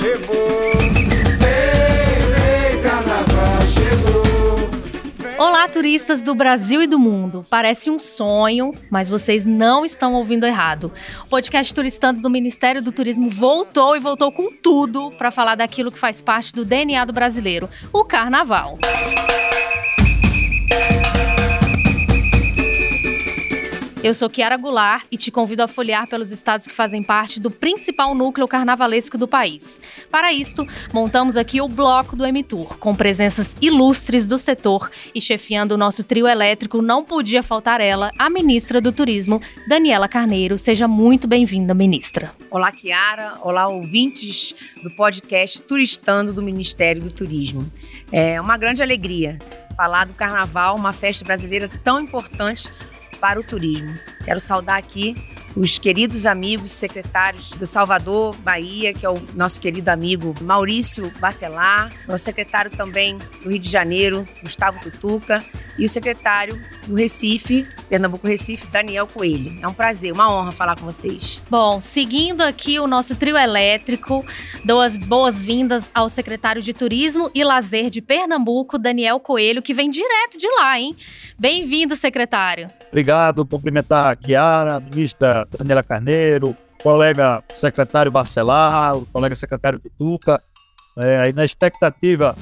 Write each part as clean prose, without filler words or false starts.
chegou. Olá, turistas do Brasil e do mundo. Parece um sonho, mas vocês não estão ouvindo errado. O podcast Turistando do Ministério do Turismo voltou e voltou com tudo para falar daquilo que faz parte do DNA do brasileiro, o carnaval. Eu sou Kiara Goulart e te convido a folhear pelos estados que fazem parte do principal núcleo carnavalesco do país. Para isto, montamos aqui o bloco do MTur, com presenças ilustres do setor, e chefiando o nosso trio elétrico não podia faltar ela, a ministra do Turismo, Daniela Carneiro. Seja muito bem-vinda, ministra. Olá, Kiara. Olá, ouvintes do podcast Turistando do Ministério do Turismo. É uma grande alegria falar do carnaval, uma festa brasileira tão importante para o turismo. Quero saudar aqui os queridos amigos secretários do Salvador, Bahia, que é o nosso querido amigo Maurício Bacelar, nosso secretário também do Rio de Janeiro, Gustavo Tutuca, e o secretário do Recife, Pernambuco-Recife, Daniel Coelho. É um prazer, uma honra falar com vocês. Bom, seguindo aqui o nosso trio elétrico, dou as boas-vindas ao secretário de Turismo e Lazer de Pernambuco, Daniel Coelho, que vem direto de lá, hein? Bem-vindo, secretário. Obrigado, cumprimentar a Kiara, a ministra Daniela Carneiro, o colega secretário Bacelar, o colega secretário Tutuca, aí na expectativa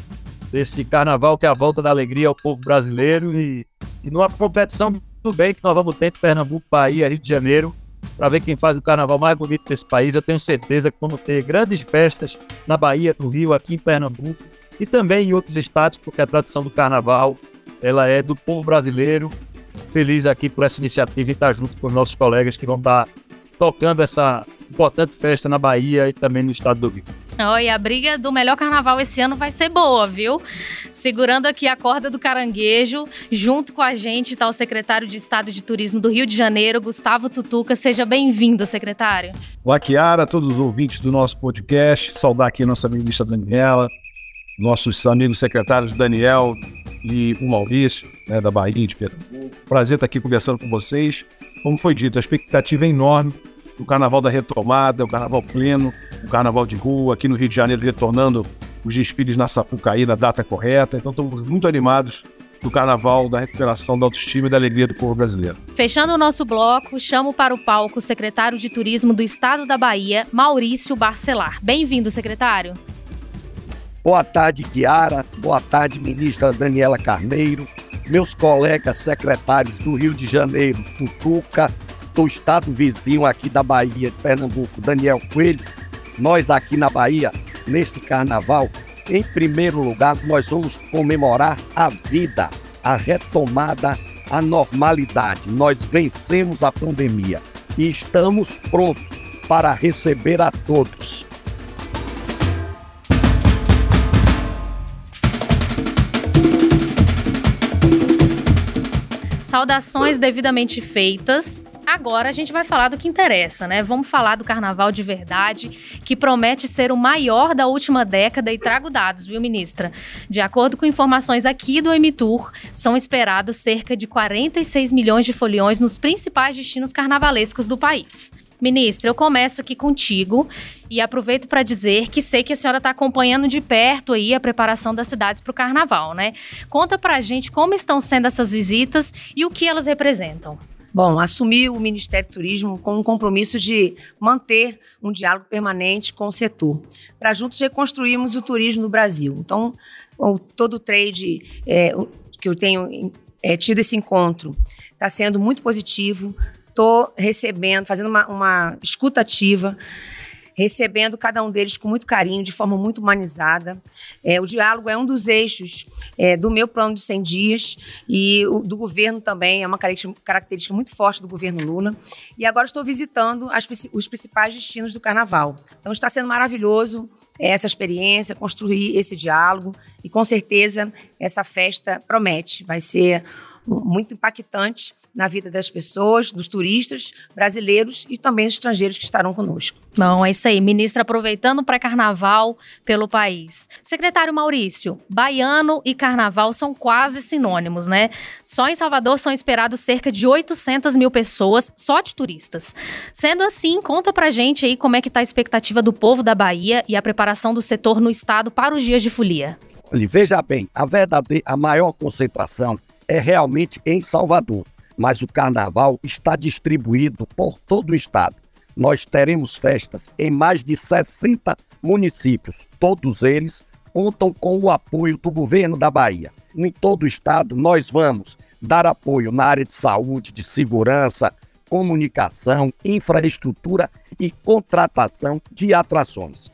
desse carnaval que é a volta da alegria ao povo brasileiro e numa competição muito bem que nós vamos ter entre Pernambuco, Bahia, Rio de Janeiro, para ver quem faz o carnaval mais bonito desse país. Eu tenho certeza que vamos ter grandes festas na Bahia, no Rio, aqui em Pernambuco e também em outros estados, porque a tradição do carnaval ela é do povo brasileiro. Feliz aqui por essa iniciativa e estar junto com os nossos colegas que vão estar tocando essa importante festa na Bahia e também no estado do Rio. Olha, a briga do melhor carnaval esse ano vai ser boa, viu? Segurando aqui a corda do caranguejo, junto com a gente está o secretário de Estado de Turismo do Rio de Janeiro, Gustavo Tutuca. Seja bem-vindo, secretário. Olá, Kiara, todos os ouvintes do nosso podcast. Saudar aqui a nossa ministra Daniela, nossos amigos secretários Daniel e o Maurício, né, da Bahia de Pernambuco. Prazer estar aqui conversando com vocês. Como foi dito, a expectativa é enorme. O carnaval da retomada, o carnaval pleno, o carnaval de rua, aqui no Rio de Janeiro retornando os desfiles na Sapucaí na data correta. Então estamos muito animados do carnaval, da recuperação da autoestima e da alegria do povo brasileiro. Fechando o nosso bloco, chamo para o palco o secretário de Turismo do Estado da Bahia, Maurício Bacelar. Bem-vindo, secretário. Boa tarde, Kiara. Boa tarde, ministra Daniela Carneiro. Meus colegas secretários do Rio de Janeiro, Tutuca, do estado vizinho aqui da Bahia, de Pernambuco, Daniel Coelho. Nós aqui na Bahia, neste carnaval, em primeiro lugar, nós vamos comemorar a vida, a retomada, a normalidade. Nós vencemos a pandemia e estamos prontos para receber a todos. Saudações devidamente feitas. Agora a gente vai falar do que interessa, né? Vamos falar do carnaval de verdade, que promete ser o maior da última década, e trago dados, viu, ministra? De acordo com informações aqui do MTur, são esperados cerca de 46 milhões de foliões nos principais destinos carnavalescos do país. Ministra, eu começo aqui contigo e aproveito para dizer que sei que a senhora está acompanhando de perto aí a preparação das cidades para o carnaval, né? Conta para a gente como estão sendo essas visitas e o que elas representam. Bom, assumi o Ministério do Turismo com um compromisso de manter um diálogo permanente com o setor, para juntos reconstruirmos o turismo no Brasil. Então, todo o trade que eu tenho tido esse encontro está sendo muito positivo. Estou recebendo, fazendo uma escuta ativa, recebendo cada um deles com muito carinho, de forma muito humanizada. O diálogo é um dos eixos do meu plano de 100 dias e do governo também, é uma característica muito forte do governo Lula. E agora estou visitando os principais destinos do carnaval. Então está sendo maravilhoso essa experiência, construir esse diálogo e com certeza essa festa promete, vai ser muito impactante na vida das pessoas, dos turistas brasileiros e também dos estrangeiros que estarão conosco. Bom, é isso aí. Ministra, aproveitando o pré-carnaval pelo país. Secretário Maurício, baiano e carnaval são quase sinônimos, né? Só em Salvador são esperados cerca de 800 mil pessoas só de turistas. Sendo assim, conta pra gente aí como é que tá a expectativa do povo da Bahia e a preparação do setor no estado para os dias de folia. Veja bem, a maior concentração é realmente em Salvador, mas o carnaval está distribuído por todo o estado. Nós teremos festas em mais de 60 municípios. Todos eles contam com o apoio do governo da Bahia. Em todo o estado, nós vamos dar apoio na área de saúde, de segurança, comunicação, infraestrutura e contratação de atrações.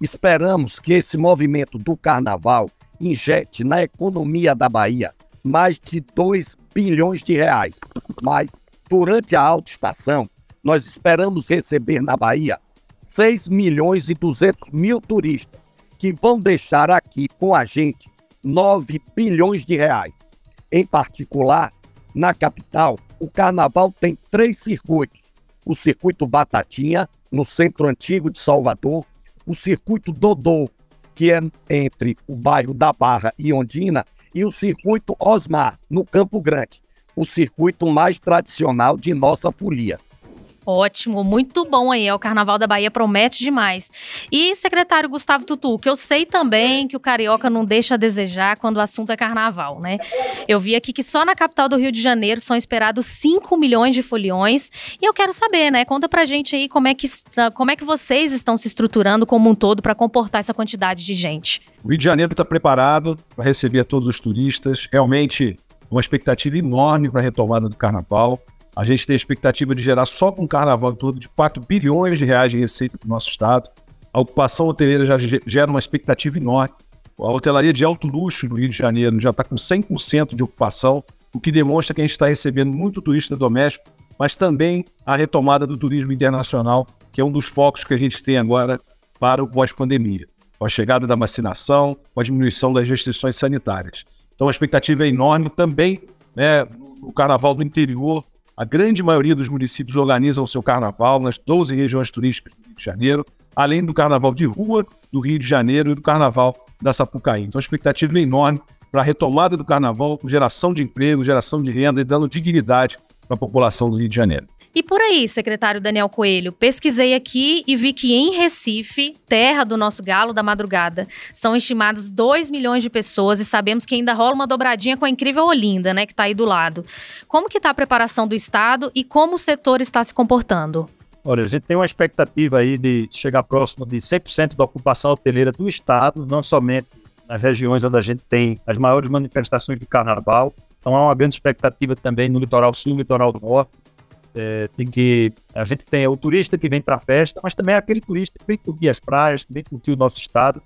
Esperamos que esse movimento do carnaval injete na economia da Bahia mais de 2 bilhões de reais. Mas, durante a alta estação, nós esperamos receber na Bahia 6 milhões e 200 mil turistas, que vão deixar aqui com a gente 9 bilhões de reais. Em particular, na capital, o carnaval tem 3 circuitos. O Circuito Batatinha, no Centro Antigo de Salvador, o Circuito Dodô, que é entre o bairro da Barra e Ondina, e o Circuito Osmar, no Campo Grande, o circuito mais tradicional de nossa folia. Ótimo, muito bom aí, o Carnaval da Bahia promete demais. E, secretário Gustavo Tutuca, eu sei também que o carioca não deixa a desejar quando o assunto é carnaval, né? Eu vi aqui que só na capital do Rio de Janeiro são esperados 5 milhões de foliões, e eu quero saber, né, conta pra gente aí como é que vocês estão se estruturando como um todo para comportar essa quantidade de gente. O Rio de Janeiro está preparado para receber todos os turistas, realmente uma expectativa enorme para a retomada do carnaval. A gente tem a expectativa de gerar só com o carnaval em torno de 4 bilhões de reais de receita para o nosso estado. A ocupação hoteleira já gera uma expectativa enorme. A hotelaria de alto luxo no Rio de Janeiro já está com 100% de ocupação, o que demonstra que a gente está recebendo muito turista doméstico, mas também a retomada do turismo internacional, que é um dos focos que a gente tem agora para o pós-pandemia, com a chegada da vacinação, com a diminuição das restrições sanitárias. Então a expectativa é enorme também, né, o carnaval do interior. A grande maioria dos municípios organizam o seu carnaval nas 12 regiões turísticas do Rio de Janeiro, além do carnaval de rua do Rio de Janeiro e do carnaval da Sapucaí. Então a expectativa é enorme para a retomada do carnaval, com geração de emprego, geração de renda e dando dignidade para a população do Rio de Janeiro. E por aí, secretário Daniel Coelho, pesquisei aqui e vi que em Recife, terra do nosso galo da madrugada, são estimados 2 milhões de pessoas e sabemos que ainda rola uma dobradinha com a incrível Olinda, né, que está aí do lado. Como que está a preparação do estado e como o setor está se comportando? Olha, a gente tem uma expectativa aí de chegar próximo de 100% da ocupação hoteleira do estado, não somente nas regiões onde a gente tem as maiores manifestações de carnaval. Então há uma grande expectativa também no litoral sul, litoral norte. A gente tem o turista que vem para a festa, mas também aquele turista que vem curtir as praias, que vem curtir o nosso estado.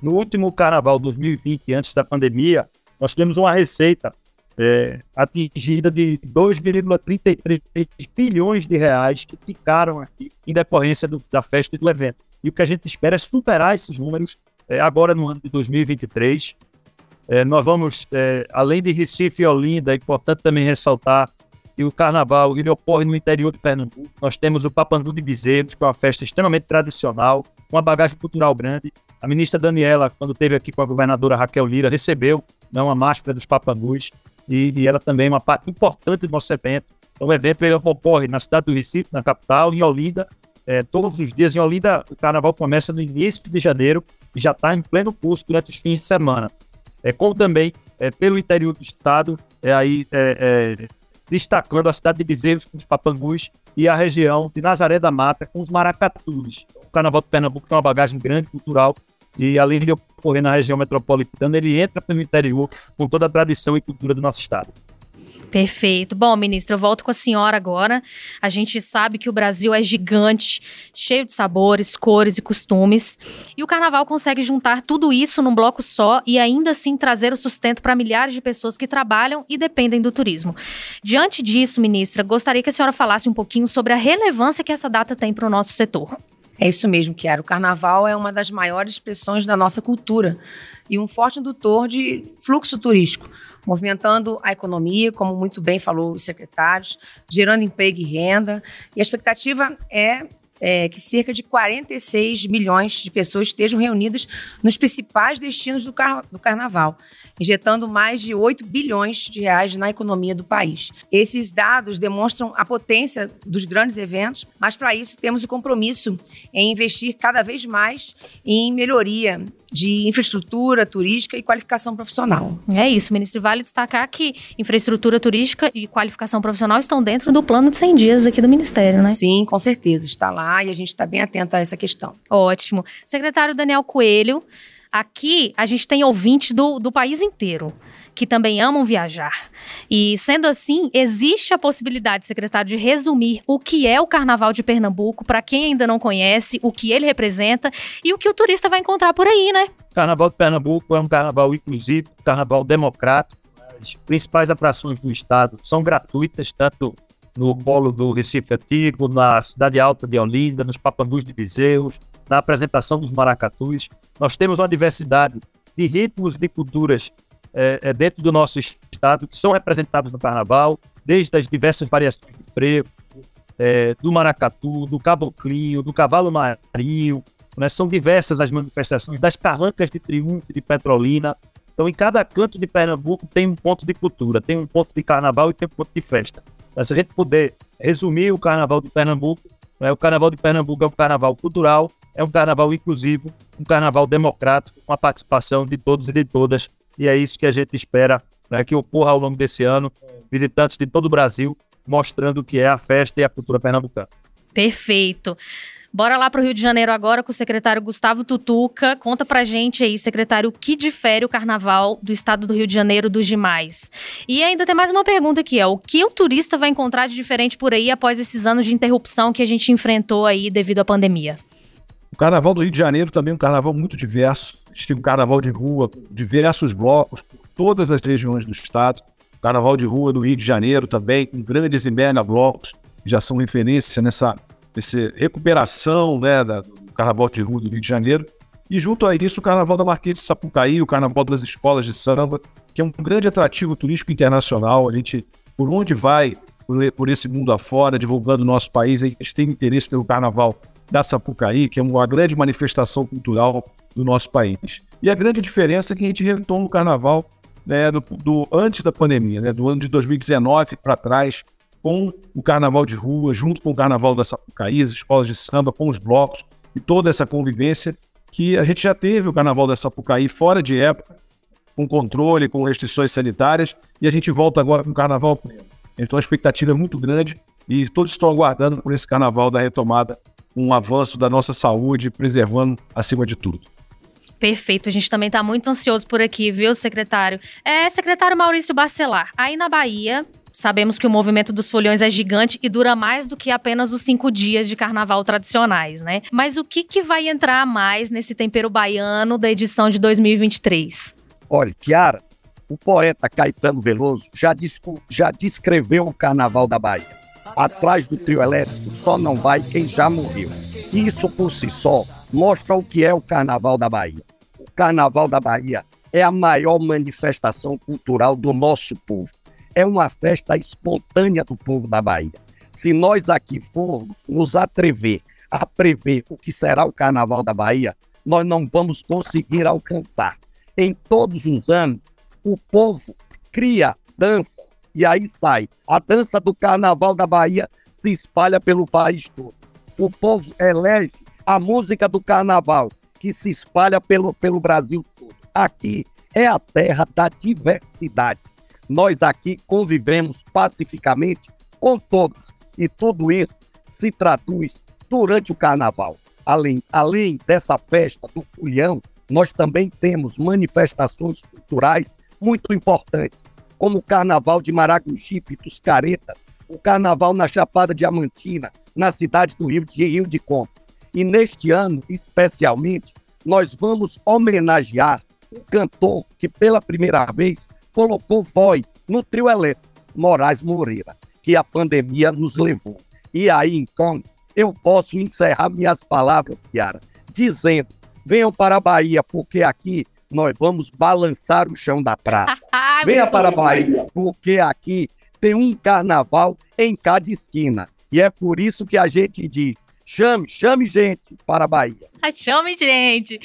No último carnaval 2020, antes da pandemia, nós tivemos uma receita atingida de 2,33 bilhões de reais que ficaram aqui em decorrência da festa e do evento. E o que a gente espera é superar esses números agora no ano de 2023. Nós vamos, além de Recife e Olinda, é importante também ressaltar e o carnaval, ele ocorre no interior de Pernambuco. Nós temos o Papandu de Bezerros, que é uma festa extremamente tradicional, com uma bagagem cultural grande. A ministra Daniela, quando esteve aqui com a governadora Raquel Lira, recebeu, né, uma máscara dos Papandus, e ela também é uma parte importante do nosso evento. Então, o evento ele ocorre na cidade do Recife, na capital, em Olinda, todos os dias. Em Olinda, o carnaval começa no início de janeiro e já está em pleno curso durante os fins de semana. Como também pelo interior do estado, destacando a cidade de Bezerros com os Papangus e a região de Nazaré da Mata com os Maracatus. O Carnaval de Pernambuco tem uma bagagem grande, cultural, e além de ocorrer na região metropolitana, ele entra pelo interior com toda a tradição e cultura do nosso estado. Perfeito. Bom, ministra, eu volto com a senhora agora. A gente sabe que o Brasil é gigante, cheio de sabores, cores e costumes. E o carnaval consegue juntar tudo isso num bloco só e ainda assim trazer o sustento para milhares de pessoas que trabalham e dependem do turismo. Diante disso, ministra, gostaria que a senhora falasse um pouquinho sobre a relevância que essa data tem para o nosso setor. É isso mesmo, Kiara. O carnaval é uma das maiores expressões da nossa cultura e um forte indutor de fluxo turístico. movimentando a economia, como muito bem falou os secretários, gerando emprego e renda. E a expectativa é que cerca de 46 milhões de pessoas estejam reunidas nos principais destinos do Carnaval, injetando mais de 8 bilhões de reais na economia do país. Esses dados demonstram a potência dos grandes eventos, mas para isso temos o compromisso em investir cada vez mais em melhoria de infraestrutura turística e qualificação profissional. É isso, ministro. Vale destacar que infraestrutura turística e qualificação profissional estão dentro do plano de 100 dias aqui do Ministério, né? Sim, com certeza. Está lá e a gente está bem atento a essa questão. Ótimo. Secretário Daniel Coelho, aqui a gente tem ouvintes do país inteiro, que também amam viajar. E, sendo assim, existe a possibilidade, secretário, de resumir o que é o Carnaval de Pernambuco, para quem ainda não conhece, o que ele representa e o que o turista vai encontrar por aí, né? O Carnaval de Pernambuco é um carnaval inclusivo, um carnaval democrático. As principais atrações do estado são gratuitas, tanto no polo do Recife Antigo, na Cidade Alta de Olinda, nos Papandus de Viseus, na apresentação dos maracatus. Nós temos uma diversidade de ritmos e de culturas dentro do nosso estado, que são representados no carnaval, desde as diversas variações do frevo, do maracatu, do caboclinho, do cavalo marinho, né? São diversas as manifestações das carrancas de triunfo de Petrolina. Então, em cada canto de Pernambuco tem um ponto de cultura, tem um ponto de carnaval e tem um ponto de festa. Então, se a gente puder resumir o Carnaval de Pernambuco, né? O Carnaval de Pernambuco é um carnaval cultural, é um carnaval inclusivo, um carnaval democrático, com a participação de todos e de todas. E é isso que a gente espera, né, que ocorra ao longo desse ano, visitantes de todo o Brasil, mostrando o que é a festa e a cultura pernambucana. Perfeito. Bora lá para o Rio de Janeiro agora com o secretário Gustavo Tutuca. Conta pra gente aí, secretário, o que difere o carnaval do estado do Rio de Janeiro dos demais. E ainda tem mais uma pergunta aqui, o que o turista vai encontrar de diferente por aí após esses anos de interrupção que a gente enfrentou aí devido à pandemia? O Carnaval do Rio de Janeiro também é um carnaval muito diverso. A gente tem um carnaval de rua, diversos blocos, por todas as regiões do estado. O carnaval de rua do Rio de Janeiro também, com grandes e mega blocos, que já são referência nessa recuperação, né, do carnaval de rua do Rio de Janeiro. E junto a isso, o carnaval da Marquês de Sapucaí, o carnaval das escolas de samba, que é um grande atrativo turístico internacional. A gente, por onde vai, por esse mundo afora, divulgando o nosso país, a gente tem interesse pelo carnaval da Sapucaí, que é uma grande manifestação cultural do nosso país. E a grande diferença é que a gente retoma o carnaval, né, do antes da pandemia, né, do ano de 2019 para trás, com o carnaval de rua, junto com o carnaval da Sapucaí, as escolas de samba, com os blocos e toda essa convivência que a gente já teve o carnaval da Sapucaí fora de época, com controle, com restrições sanitárias, e a gente volta agora com o carnaval pleno. Então a expectativa é muito grande e todos estão aguardando por esse carnaval da retomada, um avanço da nossa saúde, preservando acima de tudo. Perfeito, a gente também está muito ansioso por aqui, viu, secretário? Secretário Maurício Bacelar, aí na Bahia, sabemos que o movimento dos foliões é gigante e dura mais do que apenas os 5 dias de carnaval tradicionais, né? Mas o que vai entrar mais nesse tempero baiano da edição de 2023? Olha, Kiara, o poeta Caetano Veloso já descreveu o carnaval da Bahia. Atrás do trio elétrico só não vai quem já morreu. Isso por si só mostra o que é o Carnaval da Bahia. O Carnaval da Bahia é a maior manifestação cultural do nosso povo. É uma festa espontânea do povo da Bahia. Se nós aqui formos nos atrever a prever o que será o Carnaval da Bahia, nós não vamos conseguir alcançar. Em todos os anos, o povo cria dança. E aí sai. A dança do Carnaval da Bahia se espalha pelo país todo. O povo elege a música do Carnaval, que se espalha pelo Brasil todo. Aqui é a terra da diversidade. Nós aqui convivemos pacificamente com todos. E tudo isso se traduz durante o Carnaval. Além dessa festa do folião, nós também temos manifestações culturais muito importantes, como o Carnaval de Maragogipe, dos Caretas, o Carnaval na Chapada Diamantina, na cidade do Rio de Contas. E neste ano, especialmente, nós vamos homenagear o cantor que, pela primeira vez, colocou voz no trio elétrico, Moraes Moreira, que a pandemia nos levou. E aí, então, eu posso encerrar minhas palavras, Kiara, dizendo, venham para a Bahia, porque aqui nós vamos balançar o chão da praça. Venha para a Bahia, porque aqui tem um carnaval em cada esquina. E é por isso que a gente diz, chame gente para a Bahia. Ai, chame gente.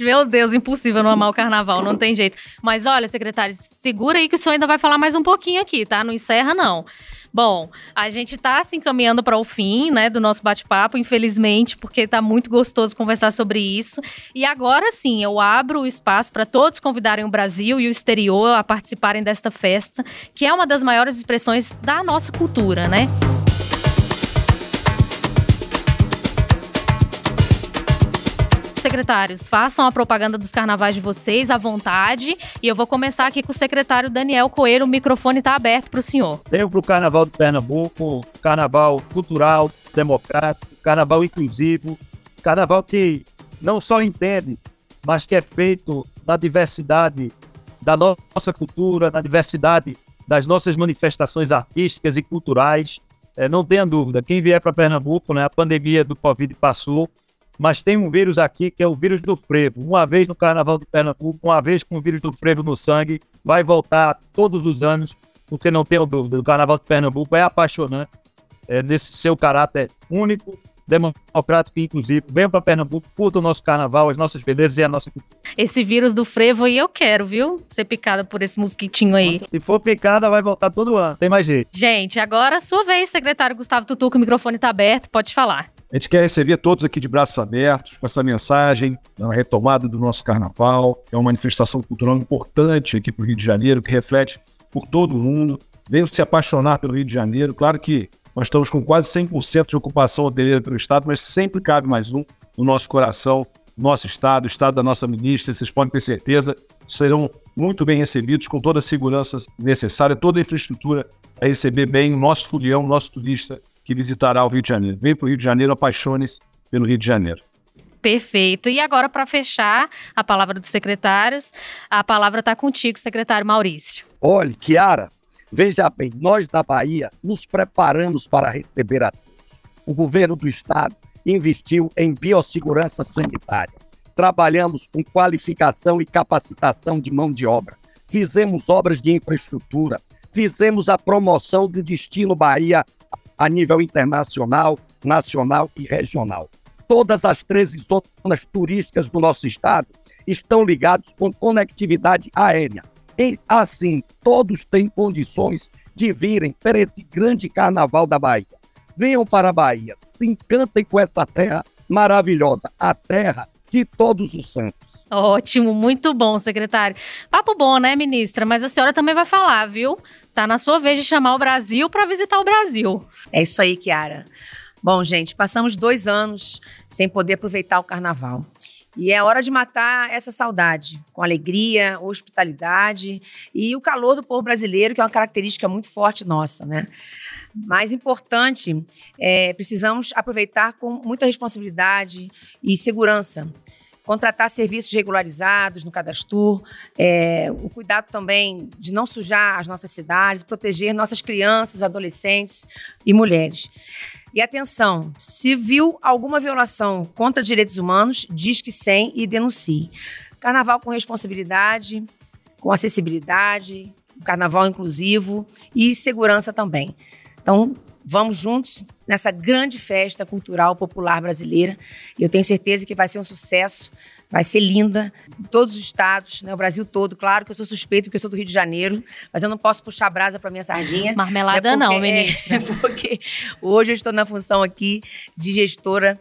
Meu Deus, impossível não amar o carnaval, não tem jeito. Mas olha, secretário, segura aí que o senhor ainda vai falar mais um pouquinho aqui, tá? Não encerra, não. Bom, a gente está se encaminhando para o fim, né, do nosso bate-papo, infelizmente, porque está muito gostoso conversar sobre isso. E agora sim, eu abro o espaço para todos convidarem o Brasil e o exterior a participarem desta festa, que é uma das maiores expressões da nossa cultura, né? Secretários, façam a propaganda dos carnavais de vocês à vontade. E eu vou começar aqui com o secretário Daniel Coelho. O microfone está aberto para o senhor. Venho para o Carnaval de Pernambuco, carnaval cultural, democrático, carnaval inclusivo, carnaval que não só entende, mas que é feito na diversidade da nossa cultura, na diversidade das nossas manifestações artísticas e culturais. Não tenha dúvida, quem vier para Pernambuco, né, a pandemia do Covid passou, mas tem um vírus aqui que é o vírus do frevo. Uma vez no Carnaval de Pernambuco, uma vez com o vírus do frevo no sangue, vai voltar todos os anos, porque não tenho dúvida, o Carnaval de Pernambuco é apaixonante, nesse seu caráter único, democrático e inclusivo. Venham para Pernambuco, curta o nosso carnaval, as nossas belezas e a nossa cultura. Esse vírus do frevo aí eu quero, viu? Ser picada por esse mosquitinho aí. Se for picada, vai voltar todo ano, tem mais jeito. Gente, agora sua vez, secretário Gustavo Tutuca, o microfone está aberto, pode falar. A gente quer receber todos aqui de braços abertos com essa mensagem da retomada do nosso carnaval, que é uma manifestação cultural importante aqui para o Rio de Janeiro, que reflete por todo o mundo. Venham se apaixonar pelo Rio de Janeiro. Claro que nós estamos com quase 100% de ocupação hoteleira pelo Estado, mas sempre cabe mais um no nosso coração, nosso Estado, o Estado da nossa ministra. Vocês podem ter certeza, serão muito bem recebidos, com toda a segurança necessária, toda a infraestrutura a receber bem o nosso folião, o nosso turista que visitará o Rio de Janeiro. Vem para o Rio de Janeiro, apaixone-se pelo Rio de Janeiro. Perfeito. E agora, para fechar a palavra dos secretários, a palavra está contigo, secretário Maurício. Olha, Kiara, veja bem, nós da Bahia nos preparamos para receber a todos. O governo do Estado investiu em biossegurança sanitária. Trabalhamos com qualificação e capacitação de mão de obra. Fizemos obras de infraestrutura. Fizemos a promoção do destino Bahia a nível internacional, nacional e regional. Todas as 13 zonas turísticas do nosso estado estão ligadas com conectividade aérea. E, assim, todos têm condições de virem para esse grande carnaval da Bahia. Venham para a Bahia, se encantem com essa terra maravilhosa, a terra de todos os santos. Ótimo, muito bom, secretário. Papo bom, né, ministra? Mas a senhora também vai falar, viu? Tá na sua vez de chamar o Brasil para visitar o Brasil. É isso aí, Kiara. Bom, gente, passamos 2 anos sem poder aproveitar o carnaval. E é hora de matar essa saudade, com alegria, hospitalidade e o calor do povo brasileiro, que é uma característica muito forte nossa, né? Mais importante, precisamos aproveitar com muita responsabilidade e segurança. Contratar serviços regularizados no Cadastur, o cuidado também de não sujar as nossas cidades, proteger nossas crianças, adolescentes e mulheres. E atenção, se viu alguma violação contra direitos humanos, disque 100 e denuncie. Carnaval com responsabilidade, com acessibilidade, carnaval inclusivo e segurança também. Então, vamos juntos nessa grande festa cultural popular brasileira. E eu tenho certeza que vai ser um sucesso, vai ser linda. Em todos os estados, né, o Brasil todo. Claro que eu sou suspeita, porque eu sou do Rio de Janeiro, mas eu não posso puxar a brasa para minha sardinha. Marmelada é porque, não, ministra. Porque hoje eu estou na função aqui de gestora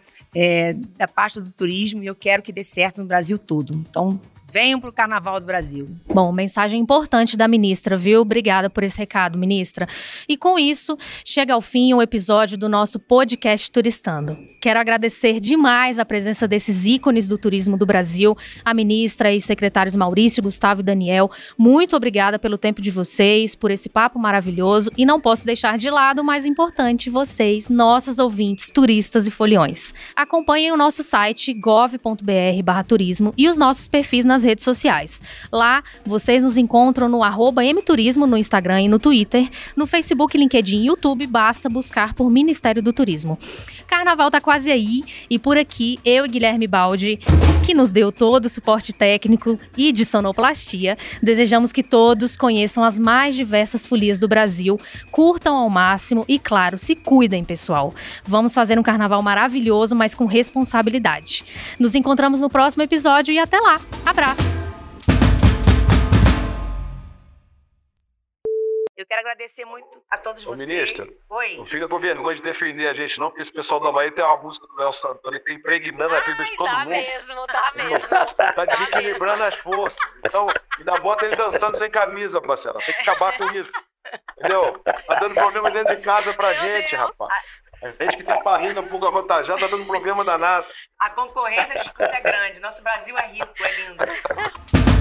da pasta do turismo e eu quero que dê certo no Brasil todo. Então, venham para o Carnaval do Brasil. Bom, mensagem importante da ministra, viu? Obrigada por esse recado, ministra. E com isso, chega ao fim o episódio do nosso podcast Turistando. Quero agradecer demais a presença desses ícones do turismo do Brasil, a ministra e secretários Maurício, Gustavo e Daniel. Muito obrigada pelo tempo de vocês, por esse papo maravilhoso. E não posso deixar de lado o mais importante, vocês, nossos ouvintes, turistas e foliões. Acompanhem o nosso site gov.br/turismo e os nossos perfis nas redes sociais. Lá, vocês nos encontram no @mturismo no Instagram e no Twitter, no Facebook, LinkedIn e YouTube, basta buscar por Ministério do Turismo. Carnaval tá quase aí e por aqui, eu e Guilherme Baldi, que nos deu todo o suporte técnico e de sonoplastia, desejamos que todos conheçam as mais diversas folias do Brasil, curtam ao máximo e, claro, se cuidem, pessoal. Vamos fazer um carnaval maravilhoso, mas com responsabilidade. Nos encontramos no próximo episódio e até lá. Abraços! Eu quero agradecer muito a todos vocês. Ministro, oi. Não fica com vergonha de defender a gente não, porque esse pessoal da Bahia tem uma música do Léo Santana que tá impregnando a vida de todo mundo. Tá mesmo. Tá desequilibrando as forças. Então, ainda bota ele dançando sem camisa, parceira. Tem que acabar com isso. Entendeu? Tá dando problema dentro de casa pra gente, rapaz. A gente que tem parrinha um pouco avantajada, tá dando problema danado. A concorrência de escuta é grande. Nosso Brasil é rico, é lindo.